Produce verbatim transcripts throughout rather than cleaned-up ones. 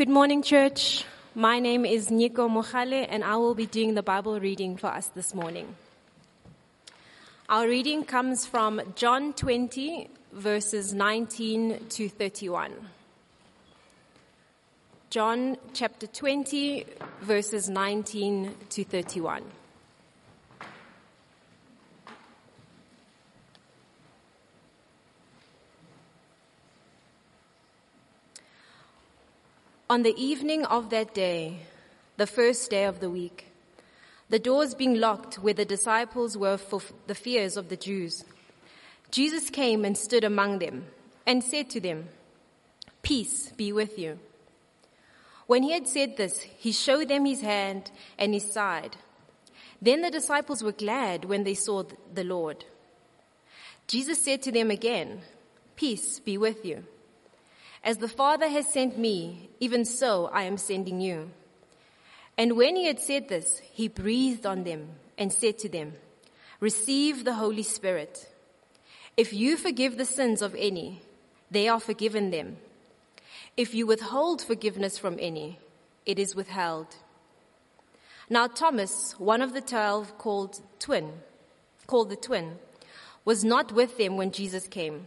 Good morning, church. My name is Nico Muhale, and I will be doing the Bible reading for us this morning. Our reading comes from John twenty, verses nineteen to thirty-one. John chapter twenty, verses nineteen to thirty-one. On the evening of that day, the first day of the week, the doors being locked where the disciples were for the fears of the Jews, Jesus came and stood among them and said to them, "Peace be with you." When he had said this, he showed them his hand and his side. Then the disciples were glad when they saw the Lord. Jesus said to them again, "Peace be with you. As the Father has sent me, even so I am sending you." And when he had said this, he breathed on them and said to them, "Receive the Holy Spirit. If you forgive the sins of any, they are forgiven them. If you withhold forgiveness from any, it is withheld." Now Thomas, one of the twelve called twin, called the twin, was not with them when Jesus came.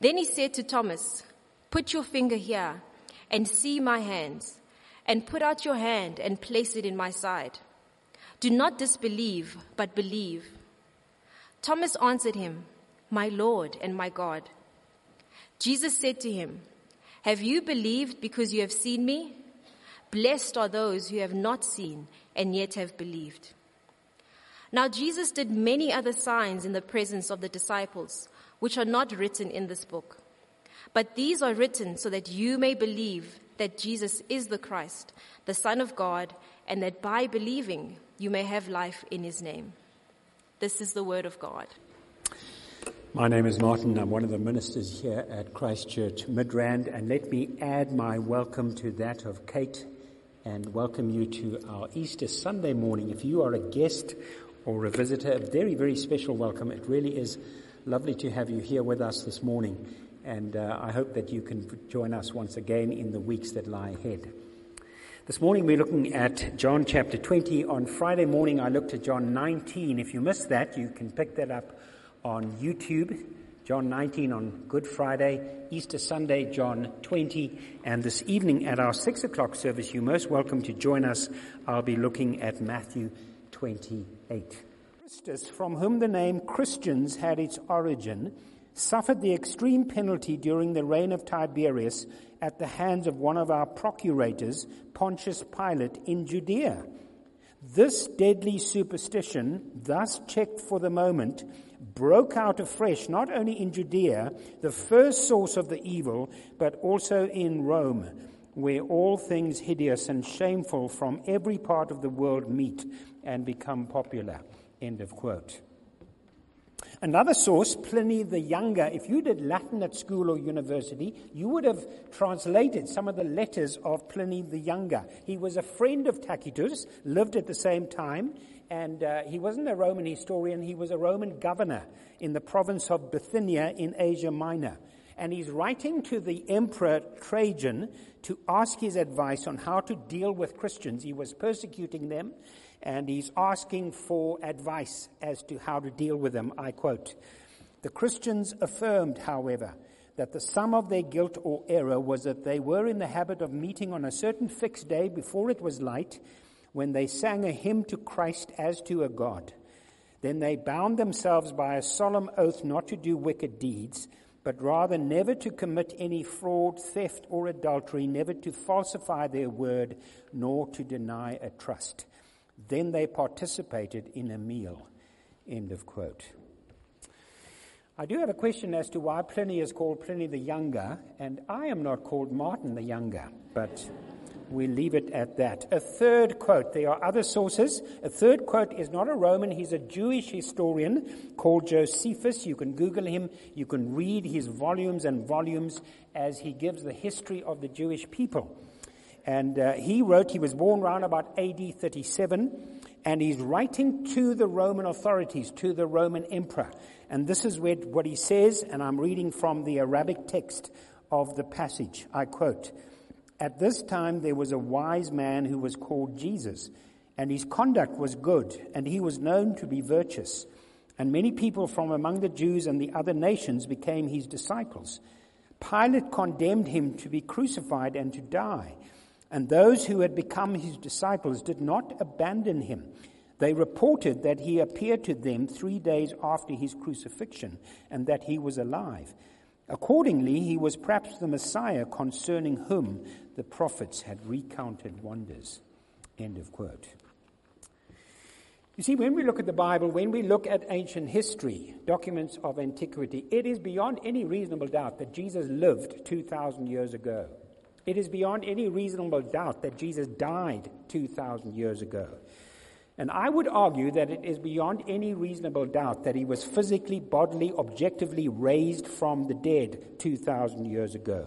Then he said to Thomas, "Put your finger here and see my hands, and put out your hand and place it in my side. Do not disbelieve, but believe." Thomas answered him, "My Lord and my God." Jesus said to him, "Have you believed because you have seen me? Blessed are those who have not seen and yet have believed." Now Jesus did many other signs in the presence of the disciples, which are not written in this book. But these are written so that you may believe that Jesus is the Christ, the Son of God, and that by believing you may have life in his name. This is the word of God. My name is Martin. I'm one of the ministers here at Christ Church Midrand. And let me add my welcome to that of Kate and welcome you to our Easter Sunday morning. If you are a guest or a visitor, a very, very special welcome. It really is lovely to have you here with us this morning, and uh, I hope that you can join us once again in the weeks that lie ahead. This morning we're looking at John chapter twenty. On Friday morning I looked at John nineteen. If you missed that, you can pick that up on YouTube. John nineteen on Good Friday, Easter Sunday, John twenty, and this evening at our six o'clock service, you're most welcome to join us. I'll be looking at Matthew twenty-eight. Christus, from whom the name Christians had its origin, suffered the extreme penalty during the reign of Tiberius at the hands of one of our procurators, Pontius Pilate, in Judea. This deadly superstition, thus checked for the moment, broke out afresh not only in Judea, the first source of the evil, but also in Rome, where all things hideous and shameful from every part of the world meet and become popular. End of quote. Another source, Pliny the Younger. If you did Latin at school or university, you would have translated some of the letters of Pliny the Younger. He was a friend of Tacitus, lived at the same time, and uh, he wasn't a Roman historian. He was a Roman governor in the province of Bithynia in Asia Minor. And he's writing to the Emperor Trajan to ask his advice on how to deal with Christians. He was persecuting them, and he's asking for advice as to how to deal with them. I quote, "The Christians affirmed, however, that the sum of their guilt or error was that they were in the habit of meeting on a certain fixed day before it was light, when they sang a hymn to Christ as to a God. Then they bound themselves by a solemn oath not to do wicked deeds, but rather never to commit any fraud, theft, or adultery, never to falsify their word, nor to deny a trust. Then they participated in a meal." End of quote. I do have a question as to why Pliny is called Pliny the Younger, and I am not called Martin the Younger, but we leave it at that. A third quote, there are other sources. A third quote is not a Roman, he's a Jewish historian called Josephus. You can Google him, you can read his volumes and volumes as he gives the history of the Jewish people. And uh, he wrote, he was born around about A D thirty-seven, and he's writing to the Roman authorities, to the Roman emperor. And this is where, what he says, and I'm reading from the Arabic text of the passage. I quote, "At this time there was a wise man who was called Jesus, and his conduct was good, and he was known to be virtuous. And many people from among the Jews and the other nations became his disciples. Pilate condemned him to be crucified and to die. And those who had become his disciples did not abandon him. They reported that he appeared to them three days after his crucifixion and that he was alive. Accordingly, he was perhaps the Messiah concerning whom the prophets had recounted wonders." End of quote. You see, when we look at the Bible, when we look at ancient history, documents of antiquity, it is beyond any reasonable doubt that Jesus lived two thousand years ago. It is beyond any reasonable doubt that Jesus died two thousand years ago. And I would argue that it is beyond any reasonable doubt that he was physically, bodily, objectively raised from the dead two thousand years ago.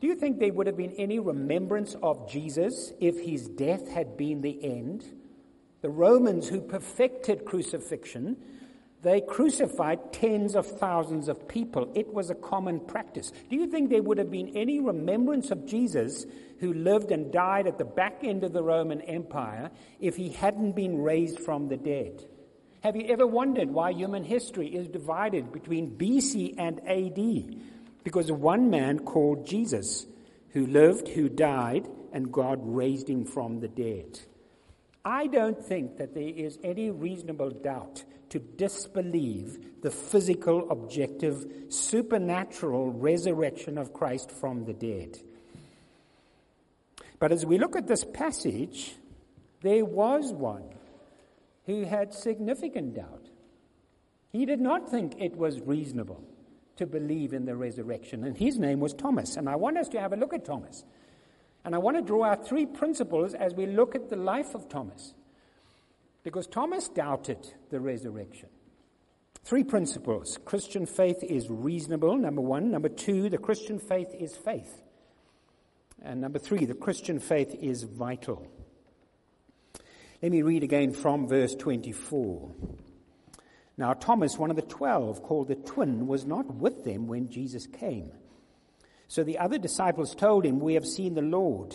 Do you think there would have been any remembrance of Jesus if his death had been the end? The Romans, who perfected crucifixion, they crucified tens of thousands of people. It was a common practice. Do you think there would have been any remembrance of Jesus, who lived and died at the back end of the Roman Empire, if he hadn't been raised from the dead? Have you ever wondered why human history is divided between B C and A D? Because of one man called Jesus, who lived, who died, and God raised him from the dead. I don't think that there is any reasonable doubt to disbelieve the physical, objective, supernatural resurrection of Christ from the dead. But as we look at this passage, there was one who had significant doubt. He did not think it was reasonable to believe in the resurrection, and his name was Thomas. And I want us to have a look at Thomas. And I want to draw out three principles as we look at the life of Thomas, because Thomas doubted the resurrection. Three principles. Christian faith is reasonable, number one. Number two, the Christian faith is faith. And number three, the Christian faith is vital. Let me read again from verse twenty-four. "Now Thomas, one of the twelve, called the twin, was not with them when Jesus came. So the other disciples told him, 'We have seen the Lord.'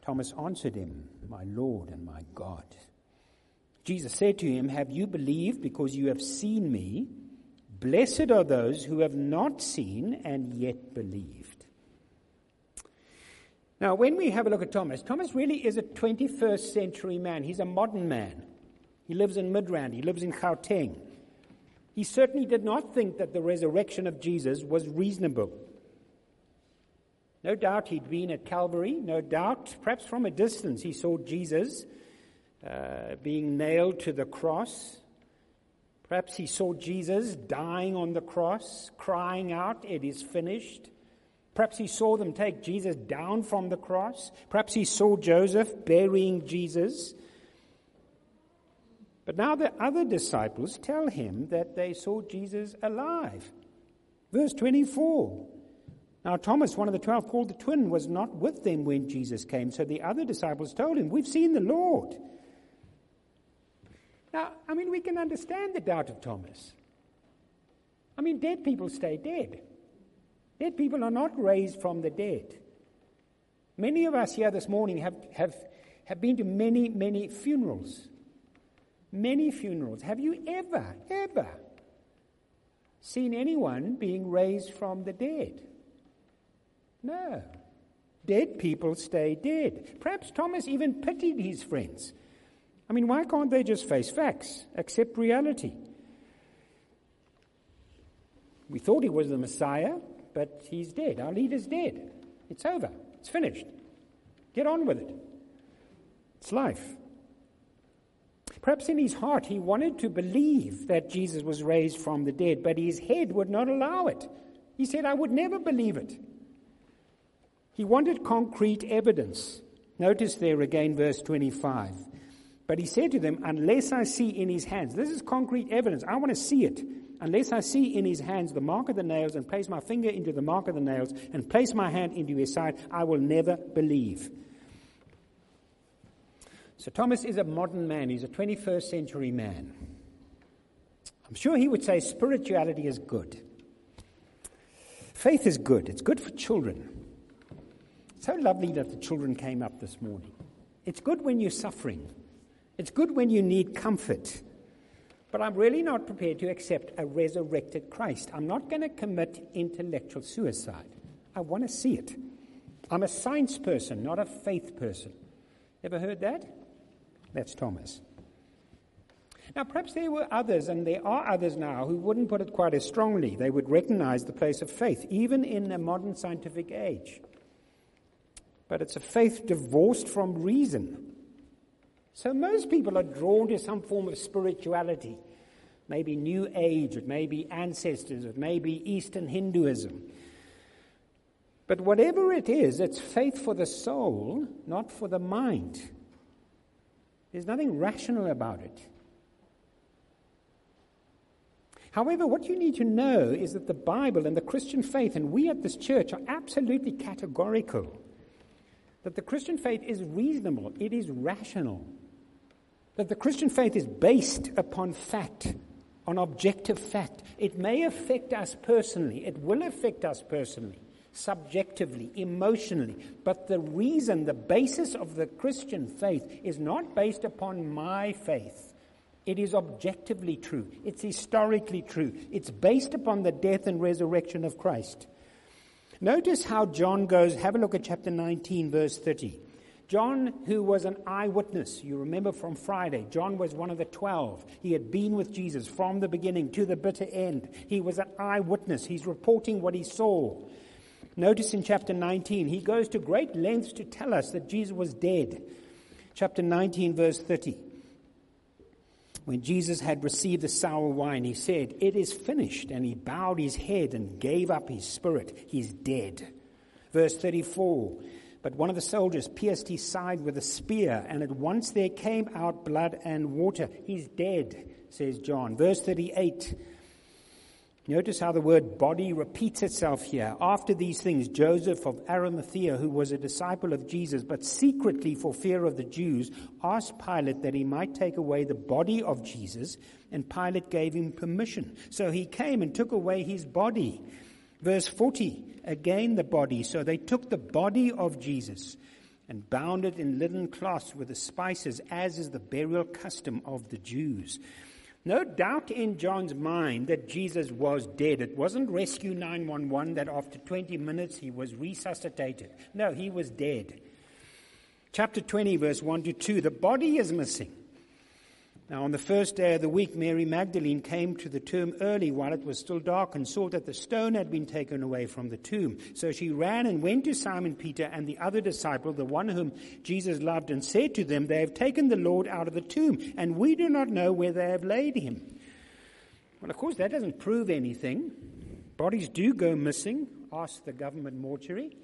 Thomas answered him, 'My Lord and my God.' Jesus said to him, 'Have you believed because you have seen me? Blessed are those who have not seen and yet believed.'" Now, when we have a look at Thomas, Thomas really is a twenty-first century man. He's a modern man. He lives in Midrand. He lives in Gauteng. He certainly did not think that the resurrection of Jesus was reasonable. No doubt he'd been at Calvary. No doubt, perhaps from a distance, he saw Jesus uh, being nailed to the cross. Perhaps he saw Jesus dying on the cross, crying out, "It is finished." Perhaps he saw them take Jesus down from the cross. Perhaps he saw Joseph burying Jesus. But now the other disciples tell him that they saw Jesus alive. Verse twenty-four. "Now Thomas, one of the twelve, called the twin, was not with them when Jesus came. So the other disciples told him, 'We've seen the Lord.'" Now, I mean, we can understand the doubt of Thomas. I mean, dead people stay dead. Dead people are not raised from the dead. Many of us here this morning have, have, have been to many, many funerals. Many funerals. Have you ever, ever seen anyone being raised from the dead. No. Dead people stay dead. Perhaps Thomas even pitied his friends. I mean, why can't they just face facts, accept reality? We thought he was the Messiah, but he's dead. Our leader's dead. It's over. It's finished. Get on with it. It's life. Perhaps in his heart he wanted to believe that Jesus was raised from the dead, but his head would not allow it. He said, I would never believe it. He wanted concrete evidence. Notice there again, verse twenty-five. But he said to them, unless I see in his hands. This is concrete evidence. I want to see it. Unless I see in his hands the mark of the nails and place my finger into the mark of the nails and place my hand into his side, I will never believe. So Thomas is a modern man. He's a twenty-first century man. I'm sure he would say spirituality is good. Faith is good. It's good for children. So lovely that the children came up this morning. It's good when you're suffering. It's good when you need comfort. But I'm really not prepared to accept a resurrected Christ. I'm not going to commit intellectual suicide. I want to see it. I'm a science person, not a faith person. Ever heard that? That's Thomas. Now, perhaps there were others, and there are others now, who wouldn't put it quite as strongly. They would recognize the place of faith, even in a modern scientific age. But it's a faith divorced from reason. So most people are drawn to some form of spirituality. Maybe New Age, it may be ancestors, it may be Eastern Hinduism. But whatever it is, it's faith for the soul, not for the mind. There's nothing rational about it. However, what you need to know is that the Bible and the Christian faith, and we at this church, are absolutely categorical. That the Christian faith is reasonable, it is rational. That the Christian faith is based upon fact, on objective fact. It may affect us personally, it will affect us personally, subjectively, emotionally. But the reason, the basis of the Christian faith is not based upon my faith. It is objectively true. It's historically true. It's based upon the death and resurrection of Christ. Notice how John goes, have a look at chapter nineteen, verse thirty. John, who was an eyewitness, you remember from Friday, John was one of the twelve. He had been with Jesus from the beginning to the bitter end. He was an eyewitness. He's reporting what he saw. Notice in chapter nineteen, he goes to great lengths to tell us that Jesus was dead. Chapter nineteen, verse thirty. When Jesus had received the sour wine, he said, it is finished. And he bowed his head and gave up his spirit. He's dead. Verse thirty-four. But one of the soldiers pierced his side with a spear, and at once there came out blood and water. He's dead, says John. Verse thirty-eight. Notice how the word body repeats itself here. After these things, Joseph of Arimathea, who was a disciple of Jesus, but secretly for fear of the Jews, asked Pilate that he might take away the body of Jesus, and Pilate gave him permission. So he came and took away his body. Verse forty, again the body. So they took the body of Jesus and bound it in linen cloths with the spices, as is the burial custom of the Jews. No doubt in John's mind that Jesus was dead. It wasn't Rescue nine one one that after twenty minutes he was resuscitated. No, he was dead. Chapter twenty, verse one to two, the body is missing. Now on the first day of the week, Mary Magdalene came to the tomb early while it was still dark and saw that the stone had been taken away from the tomb. So she ran and went to Simon Peter and the other disciple, the one whom Jesus loved, and said to them, they have taken the Lord out of the tomb, and we do not know where they have laid him. Well, of course, that doesn't prove anything. Bodies do go missing. Ask the government mortuary.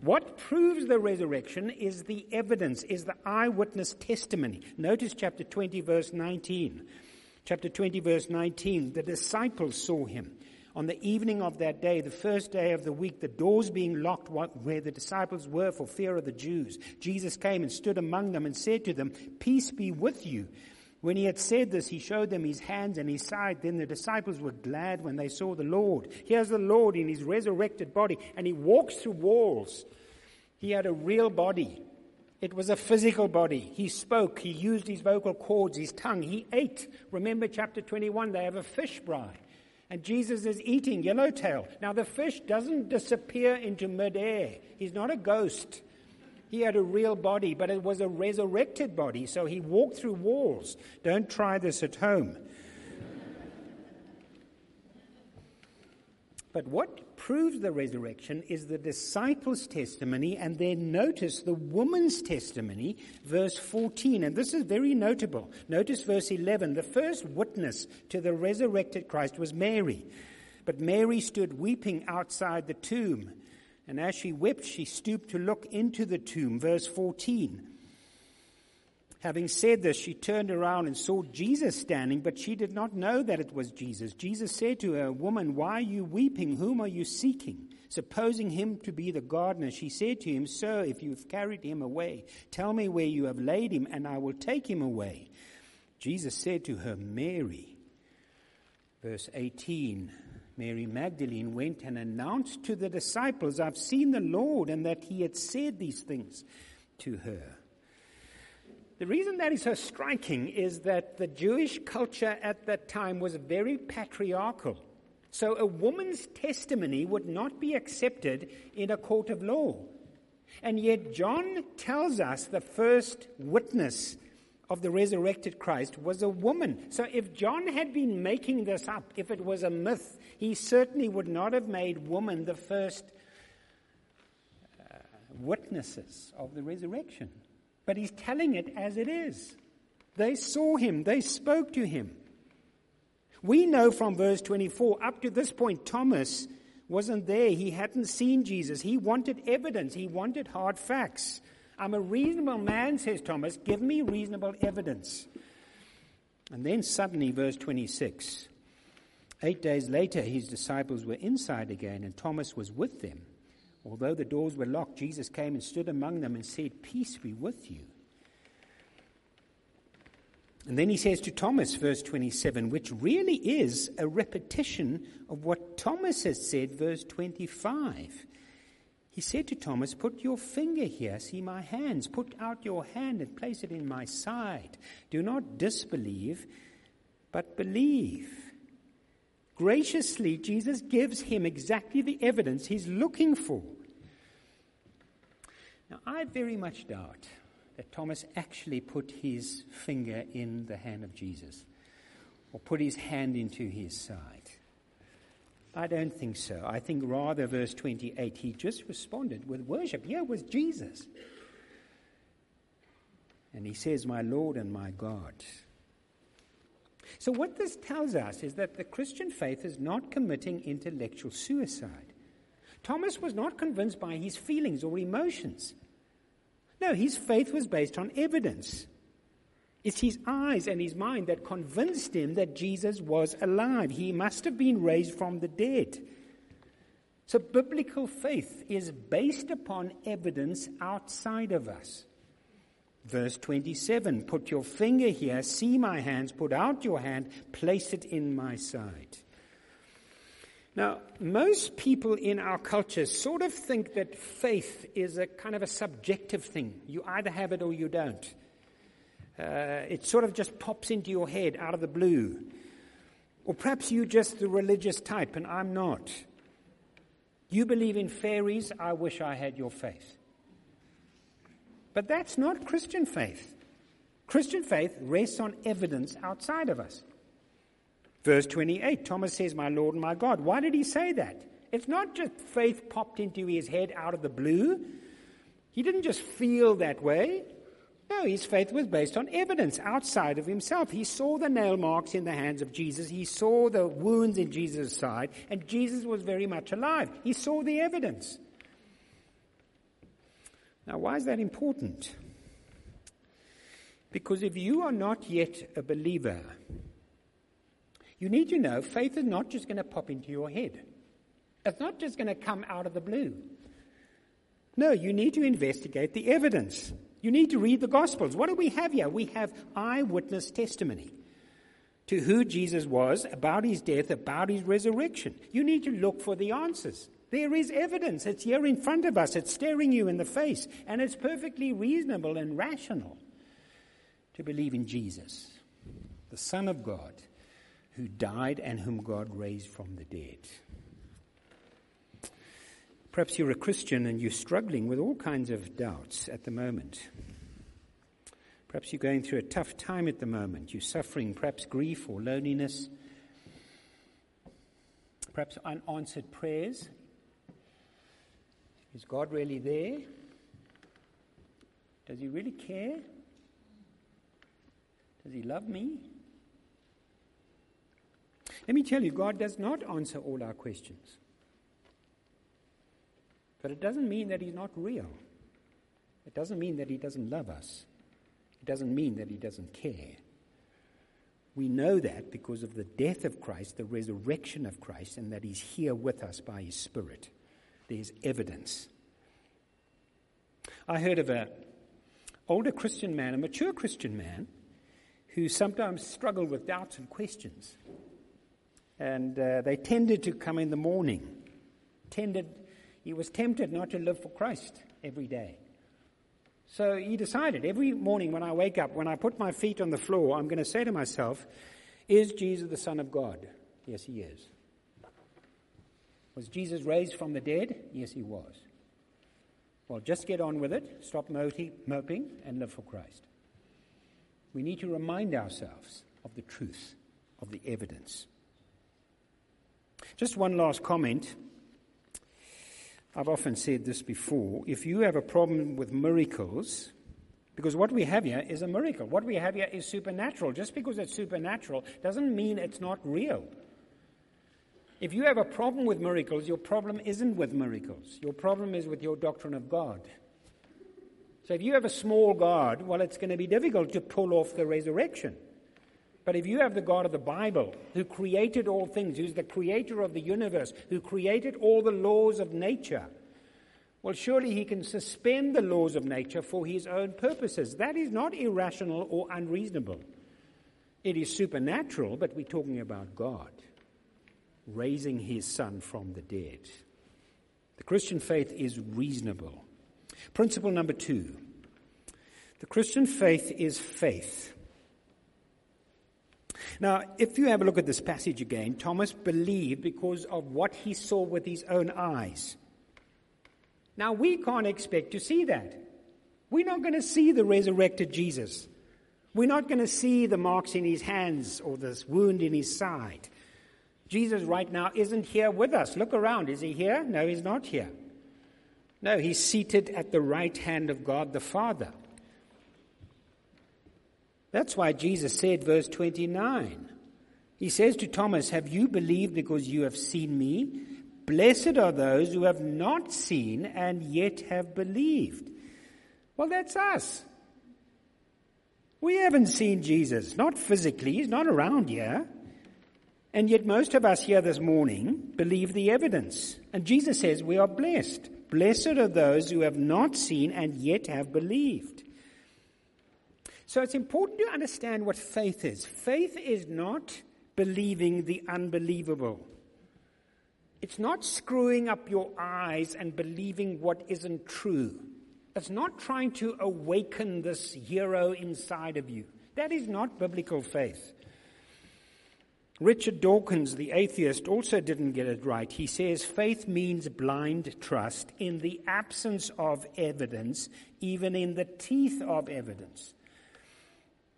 What proves the resurrection is the evidence, is the eyewitness testimony. Notice chapter twenty, verse nineteen. Chapter twenty, verse nineteen, the disciples saw him. On the evening of that day, the first day of the week, the doors being locked where the disciples were for fear of the Jews. Jesus came and stood among them and said to them, peace be with you. When he had said this, he showed them his hands and his side. Then the disciples were glad when they saw the Lord. Here's the Lord in his resurrected body, and he walks through walls. He had a real body. It was a physical body. He spoke. He used his vocal cords, his tongue. He ate. Remember chapter twenty-one, they have a fish bride. And Jesus is eating yellowtail. Now the fish doesn't disappear into midair. He's not a ghost. He had a real body, but it was a resurrected body. So he walked through walls. Don't try this at home. But what proves the resurrection is the disciples' testimony, and then notice the woman's testimony, verse fourteen. And this is very notable. Notice verse eleven. The first witness to the resurrected Christ was Mary. But Mary stood weeping outside the tomb. And as she wept, she stooped to look into the tomb. Verse fourteen. Having said this, she turned around and saw Jesus standing, but she did not know that it was Jesus. Jesus said to her, "Woman, why are you weeping? Whom are you seeking?" Supposing him to be the gardener, she said to him, "Sir, if you have carried him away, tell me where you have laid him, and I will take him away." Jesus said to her, "Mary." Verse eighteen. Mary Magdalene went and announced to the disciples, "I've seen the Lord," and that he had said these things to her. The reason that is so striking is that the Jewish culture at that time was very patriarchal. So a woman's testimony would not be accepted in a court of law. And yet John tells us the first witness of the resurrected Christ was a woman. So if John had been making this up, if it was a myth, he certainly would not have made women the first uh, witnesses of the resurrection. But he's telling it as it is. They saw him. They spoke to him. We know from verse twenty-four, up to this point, Thomas wasn't there. He hadn't seen Jesus. He wanted evidence. He wanted hard facts. "I'm a reasonable man," says Thomas. "Give me reasonable evidence." And then suddenly, verse twenty-six, eight days later, his disciples were inside again, and Thomas was with them. Although the doors were locked, Jesus came and stood among them and said, "Peace be with you." And then he says to Thomas, verse twenty-seven, which really is a repetition of what Thomas has said, verse twenty-five. He said to Thomas, "Put your finger here, see my hands. Put out your hand and place it in my side. Do not disbelieve, but believe." Graciously, Jesus gives him exactly the evidence he's looking for. Now, I very much doubt that Thomas actually put his finger in the hand of Jesus or put his hand into his side. I don't think so. I think rather, verse twenty-eight, he just responded with worship. Here was Jesus. And he says, "My Lord and my God." So what this tells us is that the Christian faith is not committing intellectual suicide. Thomas was not convinced by his feelings or emotions. No, his faith was based on evidence. It's his eyes and his mind that convinced him that Jesus was alive. He must have been raised from the dead. So biblical faith is based upon evidence outside of us. Verse twenty-seven, "Put your finger here, see my hands, put out your hand, place it in my side." Now, most people in our culture sort of think that faith is a kind of a subjective thing. You either have it or you don't. Uh, it sort of just pops into your head out of the blue. Or perhaps you're just the religious type and I'm not. You believe in fairies, I wish I had your faith. But that's not Christian faith. Christian faith rests on evidence outside of us. Verse twenty-eight, Thomas says, "My Lord and my God." Why did he say that? It's not just faith popped into his head out of the blue. He didn't just feel that way. No, his faith was based on evidence outside of himself. He saw the nail marks in the hands of Jesus. He saw the wounds in Jesus' side. And Jesus was very much alive. He saw the evidence. Now, why is that important? Because if you are not yet a believer, you need to know faith is not just going to pop into your head. It's not just going to come out of the blue. No, you need to investigate the evidence. You need to read the Gospels. What do we have here? We have eyewitness testimony to who Jesus was, about his death, about his resurrection. You need to look for the answers. There is evidence. It's here in front of us. It's staring you in the face. And it's perfectly reasonable and rational to believe in Jesus, the Son of God, who died and whom God raised from the dead. Perhaps you're a Christian and you're struggling with all kinds of doubts at the moment. Perhaps you're going through a tough time at the moment. You're suffering perhaps grief or loneliness, perhaps unanswered prayers. Is God really there? Does he really care? Does he love me? Let me tell you, God does not answer all our questions. But it doesn't mean that he's not real. It doesn't mean that he doesn't love us. It doesn't mean that he doesn't care. We know that because of the death of Christ, the resurrection of Christ, and that he's here with us by his Spirit. There's evidence. I heard of an older Christian man, a mature Christian man, who sometimes struggled with doubts and questions. And uh, they tended to come in the morning. Tended, he was tempted not to live for Christ every day. So he decided, every morning when I wake up, when I put my feet on the floor, I'm going to say to myself, is Jesus the Son of God? Yes, he is. Was Jesus raised from the dead? Yes, he was. Well, just get on with it, stop moping, and live for Christ. We need to remind ourselves of the truth, of the evidence. Just one last comment. I've often said this before. If you have a problem with miracles, because what we have here is a miracle. What we have here is supernatural. Just because it's supernatural doesn't mean it's not real. If you have a problem with miracles, your problem isn't with miracles. Your problem is with your doctrine of God. So if you have a small God, well, it's going to be difficult to pull off the resurrection. But if you have the God of the Bible, who created all things, who's the creator of the universe, who created all the laws of nature, well, surely he can suspend the laws of nature for his own purposes. That is not irrational or unreasonable. It is supernatural, but we're talking about God raising his Son from the dead. The Christian faith is reasonable. Principle number two. The Christian faith is faith. Now, if you have a look at this passage again, Thomas believed because of what he saw with his own eyes. Now, we can't expect to see that. We're not going to see the resurrected Jesus. We're not going to see the marks in his hands or this wound in his side. Jesus right now isn't here with us. Look around. Is he here? No, he's not here. No, he's seated at the right hand of God the Father. That's why Jesus said, verse twenty-nine, he says to Thomas, have you believed because you have seen me? Blessed are those who have not seen and yet have believed. Well, that's us. We haven't seen Jesus, not physically. He's not around here. And yet most of us here this morning believe the evidence. And Jesus says we are blessed. Blessed are those who have not seen and yet have believed. So it's important to understand what faith is. Faith is not believing the unbelievable. It's not screwing up your eyes and believing what isn't true. It's not trying to awaken this hero inside of you. That is not biblical faith. Richard Dawkins, the atheist, also didn't get it right. He says, faith means blind trust in the absence of evidence, even in the teeth of evidence.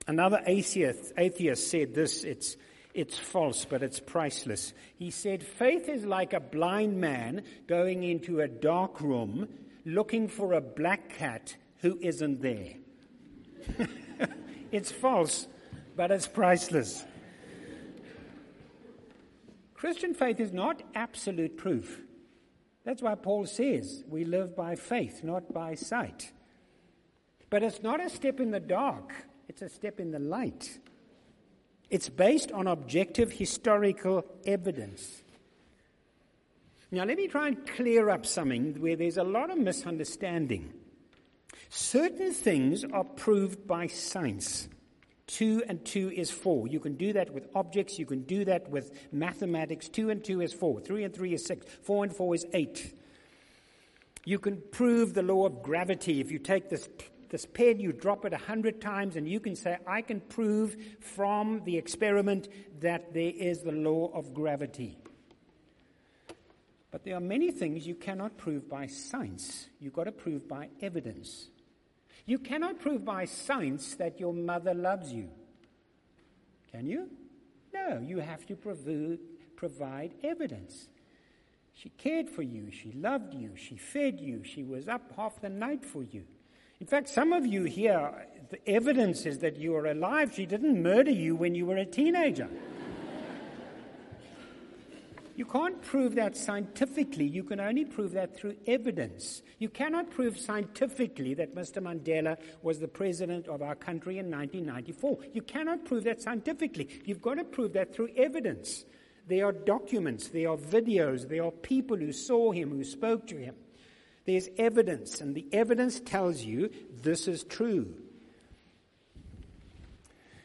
Another atheist, atheist said this, it's, it's false, but it's priceless. He said, faith is like a blind man going into a dark room looking for a black cat who isn't there. It's false, but it's priceless. Christian faith is not absolute proof. That's why Paul says we live by faith, not by sight. But it's not a step in the dark. It's a step in the light. It's based on objective historical evidence. Now, let me try and clear up something where there's a lot of misunderstanding. Certain things are proved by science Two and two is four. You can do that with objects. You can do that with mathematics. Two and two is four. Three and three is six. Four and four is eight. You can prove the law of gravity. If you take this this pen, you drop it a hundred times, and you can say, I can prove from the experiment that there is the law of gravity. But there are many things you cannot prove by science. You've got to prove by evidence. You cannot prove by science that your mother loves you. Can you? No, you have to prov- provide evidence. She cared for you. She loved you. She fed you. She was up half the night for you. In fact, some of you here, the evidence is that you are alive. She didn't murder you when you were a teenager. You can't prove that scientifically. You can only prove that through evidence. You cannot prove scientifically that Mister Mandela was the president of our country in nineteen ninety-four. You cannot prove that scientifically. You've got to prove that through evidence. There are documents, there are videos, there are people who saw him, who spoke to him. There's evidence, and the evidence tells you this is true.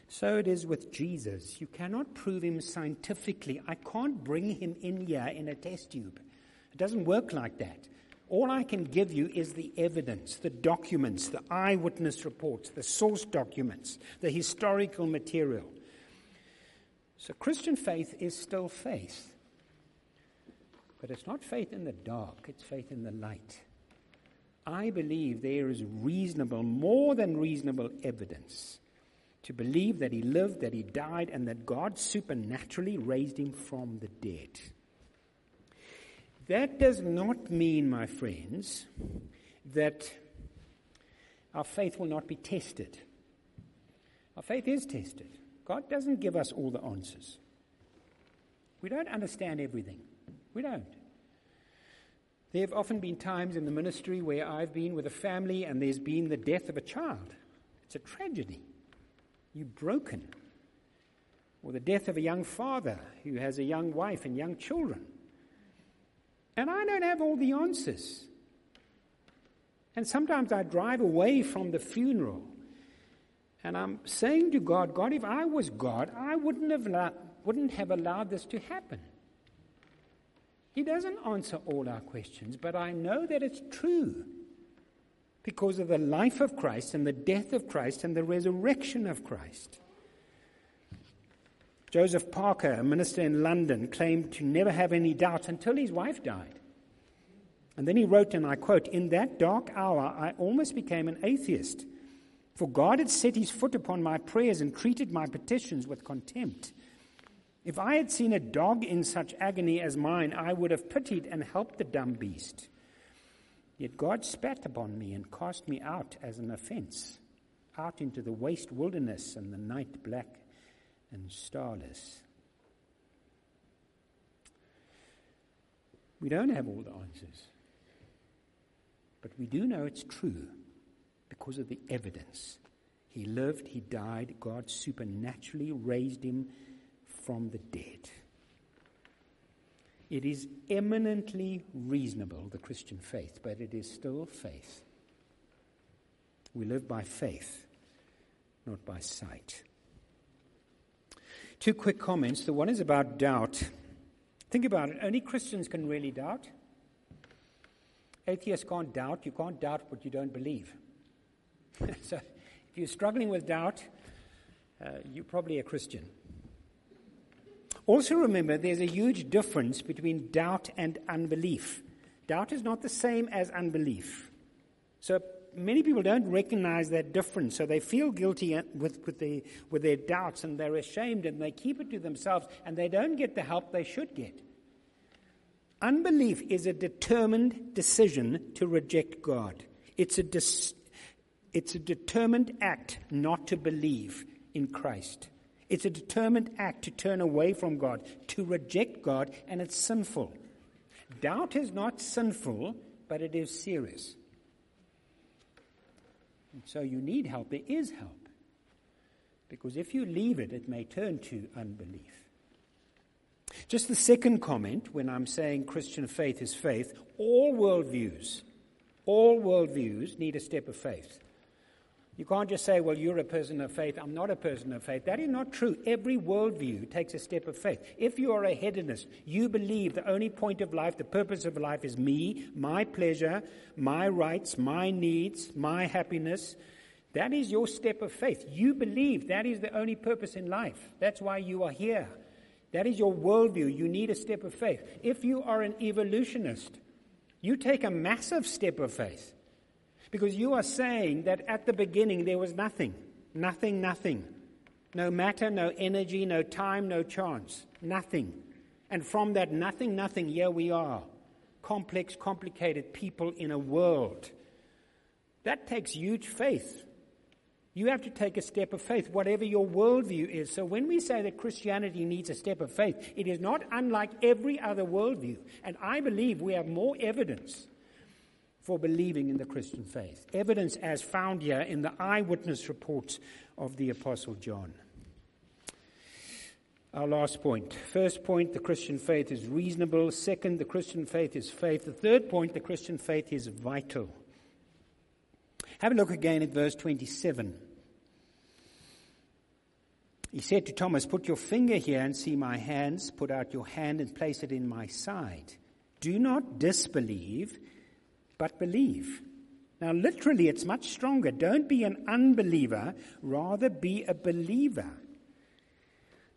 So it is with Jesus. You cannot prove him scientifically. I can't bring him in here in a test tube. It doesn't work like that. All I can give you is the evidence, the documents, the eyewitness reports, the source documents, the historical material. So Christian faith is still faith. But it's not faith in the dark, it's faith in the light. I believe there is reasonable, more than reasonable evidence to believe that he lived, that he died, and that God supernaturally raised him from the dead. That does not mean, my friends, that our faith will not be tested. Our faith is tested. God doesn't give us all the answers. We don't understand everything. We don't. There have often been times in the ministry where I've been with a family and there's been the death of a child. It's a tragedy. You're broken. Or the death of a young father who has a young wife and young children. And I don't have all the answers. And sometimes I drive away from the funeral. And I'm saying to God, God, if I was God, I wouldn't have, la- wouldn't have allowed this to happen. He doesn't answer all our questions, but I know that it's true. Because of the life of Christ and the death of Christ and the resurrection of Christ. Joseph Parker, a minister in London, claimed to never have any doubts until his wife died. And then he wrote, and I quote, "In that dark hour, I almost became an atheist, for God had set his foot upon my prayers and treated my petitions with contempt. If I had seen a dog in such agony as mine, I would have pitied and helped the dumb beast. Yet God spat upon me and cast me out as an offense, out into the waste wilderness and the night black and starless." We don't have all the answers, but we do know it's true because of the evidence. He lived, he died, God supernaturally raised him from the dead. It is eminently reasonable, the Christian faith, but it is still faith. We live by faith, not by sight. Two quick comments. The one is about doubt. Think about it. Only Christians can really doubt. Atheists can't doubt. You can't doubt what you don't believe. So if you're struggling with doubt, uh, you're probably a Christian. Also remember, there's a huge difference between doubt and unbelief. Doubt is not the same as unbelief. So many people don't recognize that difference, so they feel guilty with, with, the, with their doubts, and they're ashamed, and they keep it to themselves, and they don't get the help they should get. Unbelief is a determined decision to reject God. It's a, dis, it's a determined act not to believe in Christ. It's a determined act to turn away from God, to reject God, and it's sinful. Doubt is not sinful, but it is serious. And so you need help. There is help. Because if you leave it, it may turn to unbelief. Just the second comment, when I'm saying Christian faith is faith, all worldviews, all worldviews need a step of faith. You can't just say, well, you're a person of faith, I'm not a person of faith. That is not true. Every worldview takes a step of faith. If you are a hedonist, you believe the only point of life, the purpose of life is me, my pleasure, my rights, my needs, my happiness. That is your step of faith. You believe that is the only purpose in life. That's why you are here. That is your worldview. You need a step of faith. If you are an evolutionist, you take a massive step of faith. Because you are saying that at the beginning there was nothing, nothing, nothing. No matter, no energy, no time, no chance, nothing. And from that nothing, nothing, here we are. Complex, complicated people in a world. That takes huge faith. You have to take a step of faith, whatever your worldview is. So when we say that Christianity needs a step of faith, it is not unlike every other worldview. And I believe we have more evidence for believing in the Christian faith. Evidence as found here in the eyewitness reports of the Apostle John. Our last point. First point, the Christian faith is reasonable. Second, the Christian faith is faith. The third point, the Christian faith is vital. Have a look again at verse twenty-seven. He said to Thomas, "Put your finger here and see my hands. Put out your hand and place it in my side. Do not disbelieve, but believe." Now, literally, it's much stronger. Don't be an unbeliever. Rather, be a believer.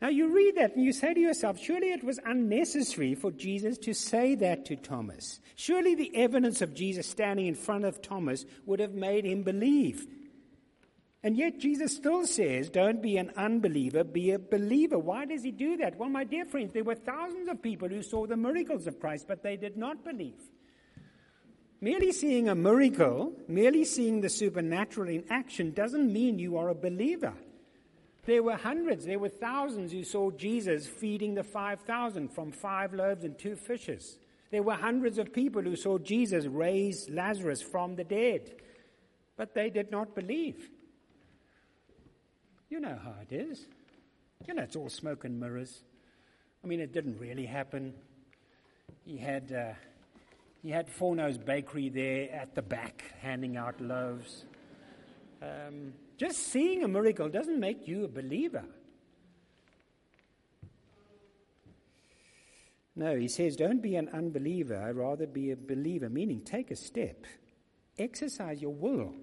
Now, you read that and you say to yourself, surely it was unnecessary for Jesus to say that to Thomas. Surely the evidence of Jesus standing in front of Thomas would have made him believe. And yet Jesus still says, don't be an unbeliever, be a believer. Why does he do that? Well, my dear friends, there were thousands of people who saw the miracles of Christ, but they did not believe. Merely seeing a miracle, merely seeing the supernatural in action doesn't mean you are a believer. There were hundreds, there were thousands who saw Jesus feeding the five thousand from five loaves and two fishes. There were hundreds of people who saw Jesus raise Lazarus from the dead, but they did not believe. You know how it is. You know, it's all smoke and mirrors. I mean, it didn't really happen. He had... Uh, He had Forno's Bakery there at the back handing out loaves. Um, just seeing a miracle doesn't make you a believer. No, he says, don't be an unbeliever, rather be a believer, meaning take a step. Exercise your will.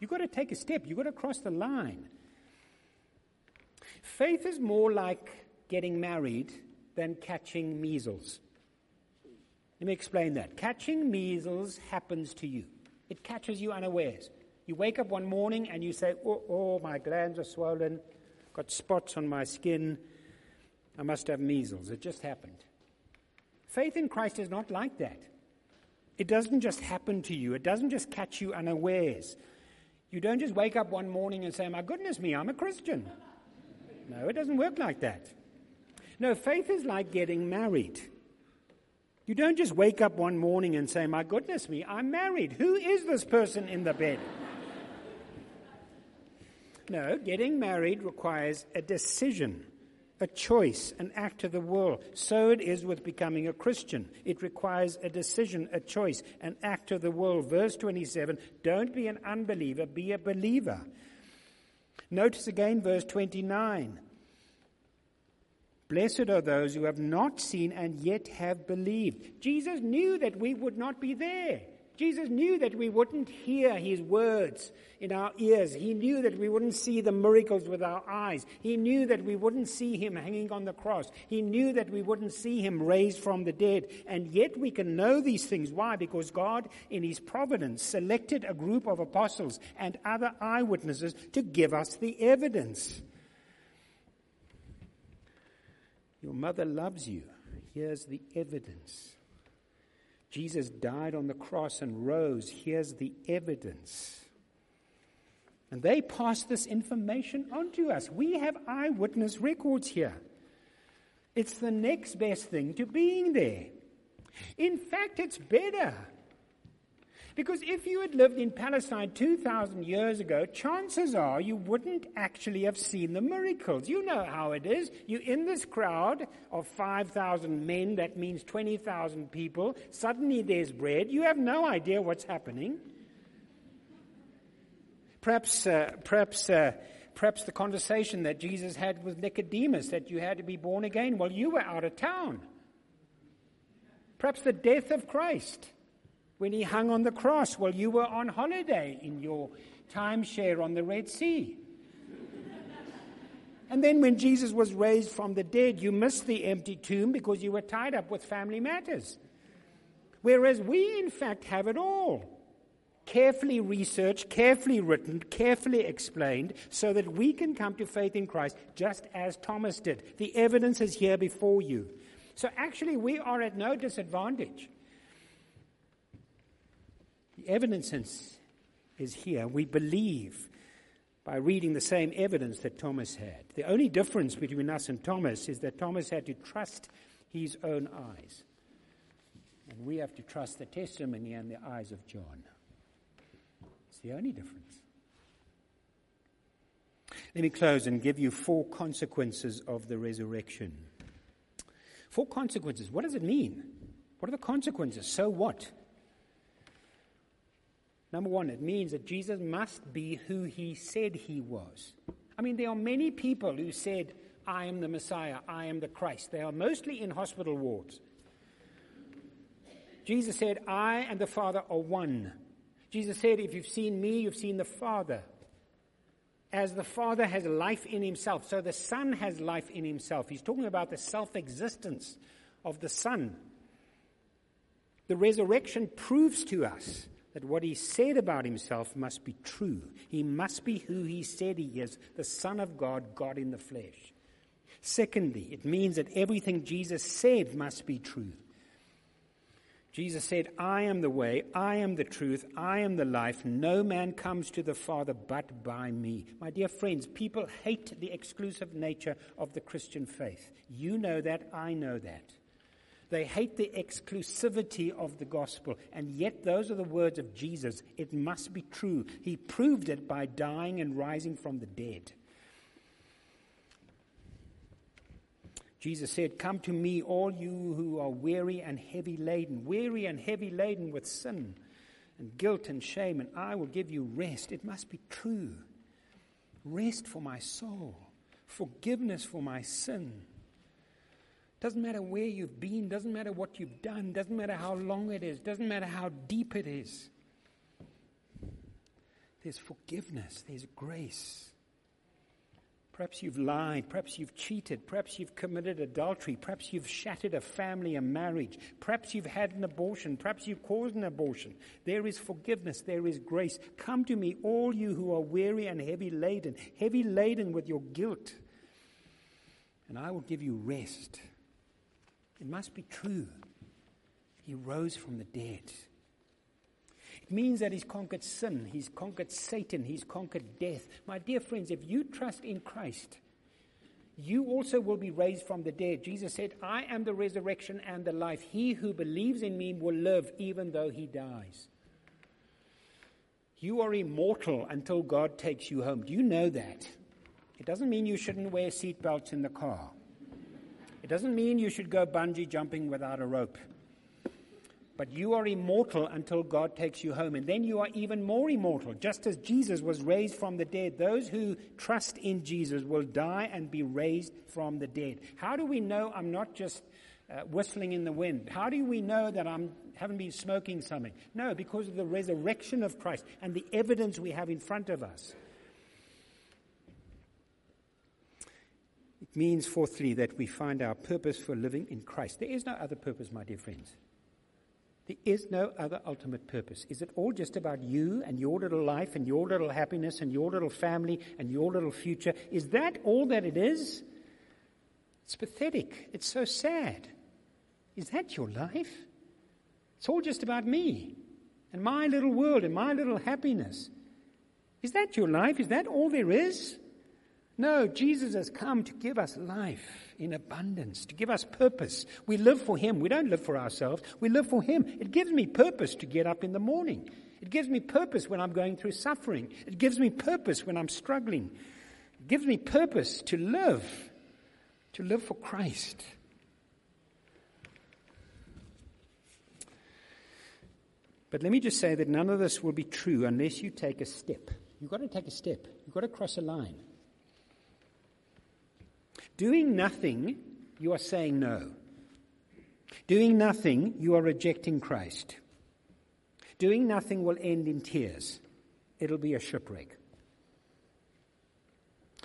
You've got to take a step. You've got to cross the line. Faith is more like getting married than catching measles. Let me explain that. Catching measles happens to you. It catches you unawares. You wake up one morning and you say, oh, oh, my glands are swollen, got spots on my skin, I must have measles. It just happened. Faith in Christ is not like that. It doesn't just happen to you. It doesn't just catch you unawares. You don't just wake up one morning and say, my goodness me, I'm a Christian. No, it doesn't work like that. No, faith is like getting married. You don't just wake up one morning and say, my goodness me, I'm married. Who is this person in the bed? No, getting married requires a decision, a choice, an act of the will. So it is with becoming a Christian. It requires a decision, a choice, an act of the will. Verse twenty-seven, don't be an unbeliever, be a believer. Notice again verse twenty-nine. Blessed are those who have not seen and yet have believed. Jesus knew that we would not be there. Jesus knew that we wouldn't hear his words in our ears. He knew that we wouldn't see the miracles with our eyes. He knew that we wouldn't see him hanging on the cross. He knew that we wouldn't see him raised from the dead. And yet we can know these things. Why? Because God, in his providence, selected a group of apostles and other eyewitnesses to give us the evidence. Your mother loves you. Here's the evidence. Jesus died on the cross and rose. Here's the evidence. And they passed this information on to us. We have eyewitness records here. It's the next best thing to being there. In fact, it's better. Because if you had lived in Palestine two thousand years ago, chances are you wouldn't actually have seen the miracles. You know how it is. You're in this crowd of five thousand men, that means twenty thousand people. Suddenly there's bread. You have no idea what's happening. Perhaps, uh, perhaps, uh, perhaps the conversation that Jesus had with Nicodemus, that you had to be born again while you were out of town. Perhaps the death of Christ when he hung on the cross while you were on holiday in your timeshare on the Red Sea. And then when Jesus was raised from the dead, you missed the empty tomb because you were tied up with family matters. Whereas we, in fact, have it all. Carefully researched, carefully written, carefully explained, so that we can come to faith in Christ, just as Thomas did. The evidence is here before you. So actually, we are at no disadvantage. The evidence is here. We believe by reading the same evidence that Thomas had. The only difference between us and Thomas is that Thomas had to trust his own eyes. And we have to trust the testimony and the eyes of John. The only difference. Let me close and give you four consequences of the resurrection. Four consequences. What does it mean? What are the consequences? So what? Number one, it means that Jesus must be who he said he was. I mean, there are many people who said, I am the Messiah, I am the Christ. They are mostly in hospital wards. Jesus said, I and the Father are one. Jesus said, if you've seen me, you've seen the Father. As the Father has life in himself, so the Son has life in himself. He's talking about the self-existence of the Son. The resurrection proves to us that what he said about himself must be true. He must be who he said he is, the Son of God, God in the flesh. Secondly, it means that everything Jesus said must be true. Jesus said, I am the way, I am the truth, I am the life. No man comes to the Father but by me. My dear friends, people hate the exclusive nature of the Christian faith. You know that, I know that. They hate the exclusivity of the gospel, and yet those are the words of Jesus. It must be true. He proved it by dying and rising from the dead. Jesus said, come to me, all you who are weary and heavy laden, weary and heavy laden with sin and guilt and shame, and I will give you rest. It must be true. Rest for my soul, forgiveness for my sin. Doesn't matter where you've been, doesn't matter what you've done, doesn't matter how long it is, doesn't matter how deep it is. There's forgiveness, there's grace. Perhaps you've lied, perhaps you've cheated, perhaps you've committed adultery, perhaps you've shattered a family, a marriage, perhaps you've had an abortion, perhaps you've caused an abortion. There is forgiveness, there is grace. Come to me, all you who are weary and heavy laden, heavy laden with your guilt, and I will give you rest. It must be true. He rose from the dead. It means that he's conquered sin, he's conquered Satan, he's conquered death. My dear friends, if you trust in Christ, you also will be raised from the dead. Jesus said, I am the resurrection and the life. He who believes in me will live even though he dies. You are immortal until God takes you home. Do you know that? It doesn't mean you shouldn't wear seatbelts in the car. It doesn't mean you should go bungee jumping without a rope. But you are immortal until God takes you home. And then you are even more immortal. Just as Jesus was raised from the dead, those who trust in Jesus will die and be raised from the dead. How do we know I'm not just uh, whistling in the wind? How do we know that I haven't been smoking something? No, because of the resurrection of Christ and the evidence we have in front of us. It means, fourthly, that we find our purpose for living in Christ. There is no other purpose, my dear friends. There is no other ultimate purpose. Is it all just about you and your little life and your little happiness and your little family and your little future? Is that all that it is? It's pathetic. It's so sad. Is that your life? It's all just about me and my little world and my little happiness. Is that your life? Is that all there is? No, Jesus has come to give us life in abundance, to give us purpose. We live for him. We don't live for ourselves. We live for him. It gives me purpose to get up in the morning. It gives me purpose when I'm going through suffering. It gives me purpose when I'm struggling. It gives me purpose to live, to live for Christ. But let me just say that none of this will be true unless you take a step. You've got to take a step. You've got to cross a line. Doing nothing, you are saying no. Doing nothing, you are rejecting Christ. Doing nothing will end in tears. It'll be a shipwreck.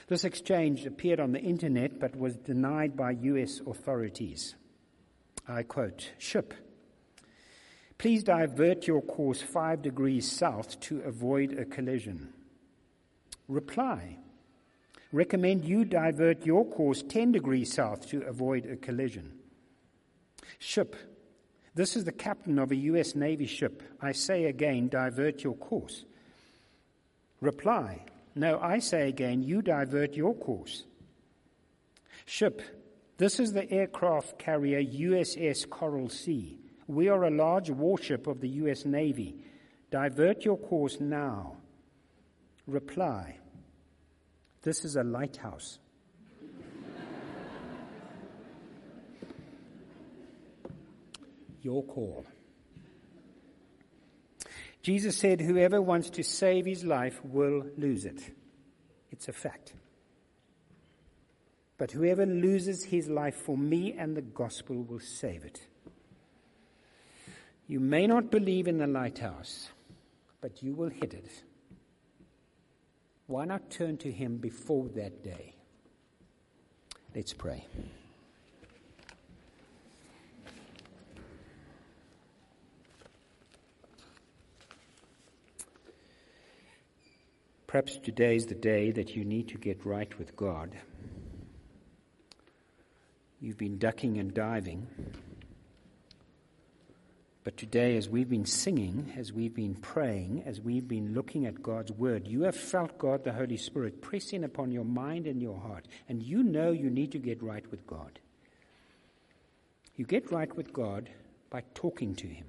This exchange appeared on the internet but was denied by U S authorities. I quote, "Ship, please divert your course five degrees south to avoid a collision." Reply, recommend you divert your course ten degrees south to avoid a collision. Ship, this is the captain of a U S Navy ship. I say again, divert your course. Reply, no, I say again, you divert your course. Ship, this is the aircraft carrier U S S Coral Sea. We are a large warship of the U S Navy. Divert your course now. Reply, this is a lighthouse. Your call. Jesus said, whoever wants to save his life will lose it. It's a fact. But whoever loses his life for me and the gospel will save it. You may not believe in the lighthouse, but you will hit it. Why not turn to him before that day? Let's pray. Perhaps today is the day that you need to get right with God. You've been ducking and diving. But today, as we've been singing, as we've been praying, as we've been looking at God's word, you have felt God, the Holy Spirit, press in upon your mind and your heart. And you know you need to get right with God. You get right with God by talking to him,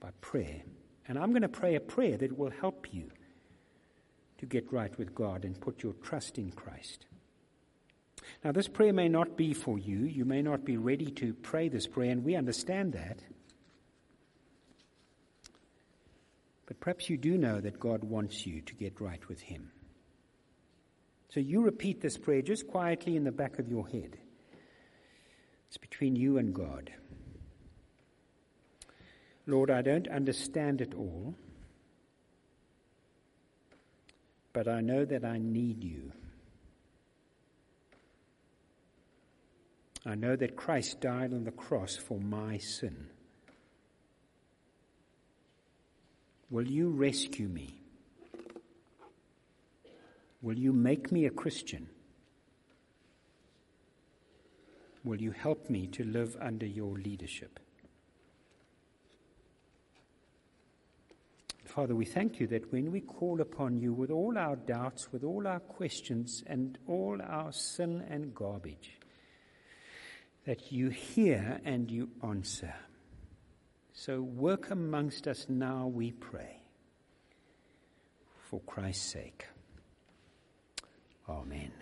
by prayer. And I'm going to pray a prayer that will help you to get right with God and put your trust in Christ. Now, this prayer may not be for you. You may not be ready to pray this prayer, and we understand that. But perhaps you do know that God wants you to get right with him. So you repeat this prayer just quietly in the back of your head. It's between you and God. Lord, I don't understand it all. But I know that I need you. I know that Christ died on the cross for my sin. Will you rescue me? Will you make me a Christian? Will you help me to live under your leadership? Father, we thank you that when we call upon you with all our doubts, with all our questions, and all our sin and garbage, that you hear and you answer. So work amongst us now, we pray. For Christ's sake. Amen.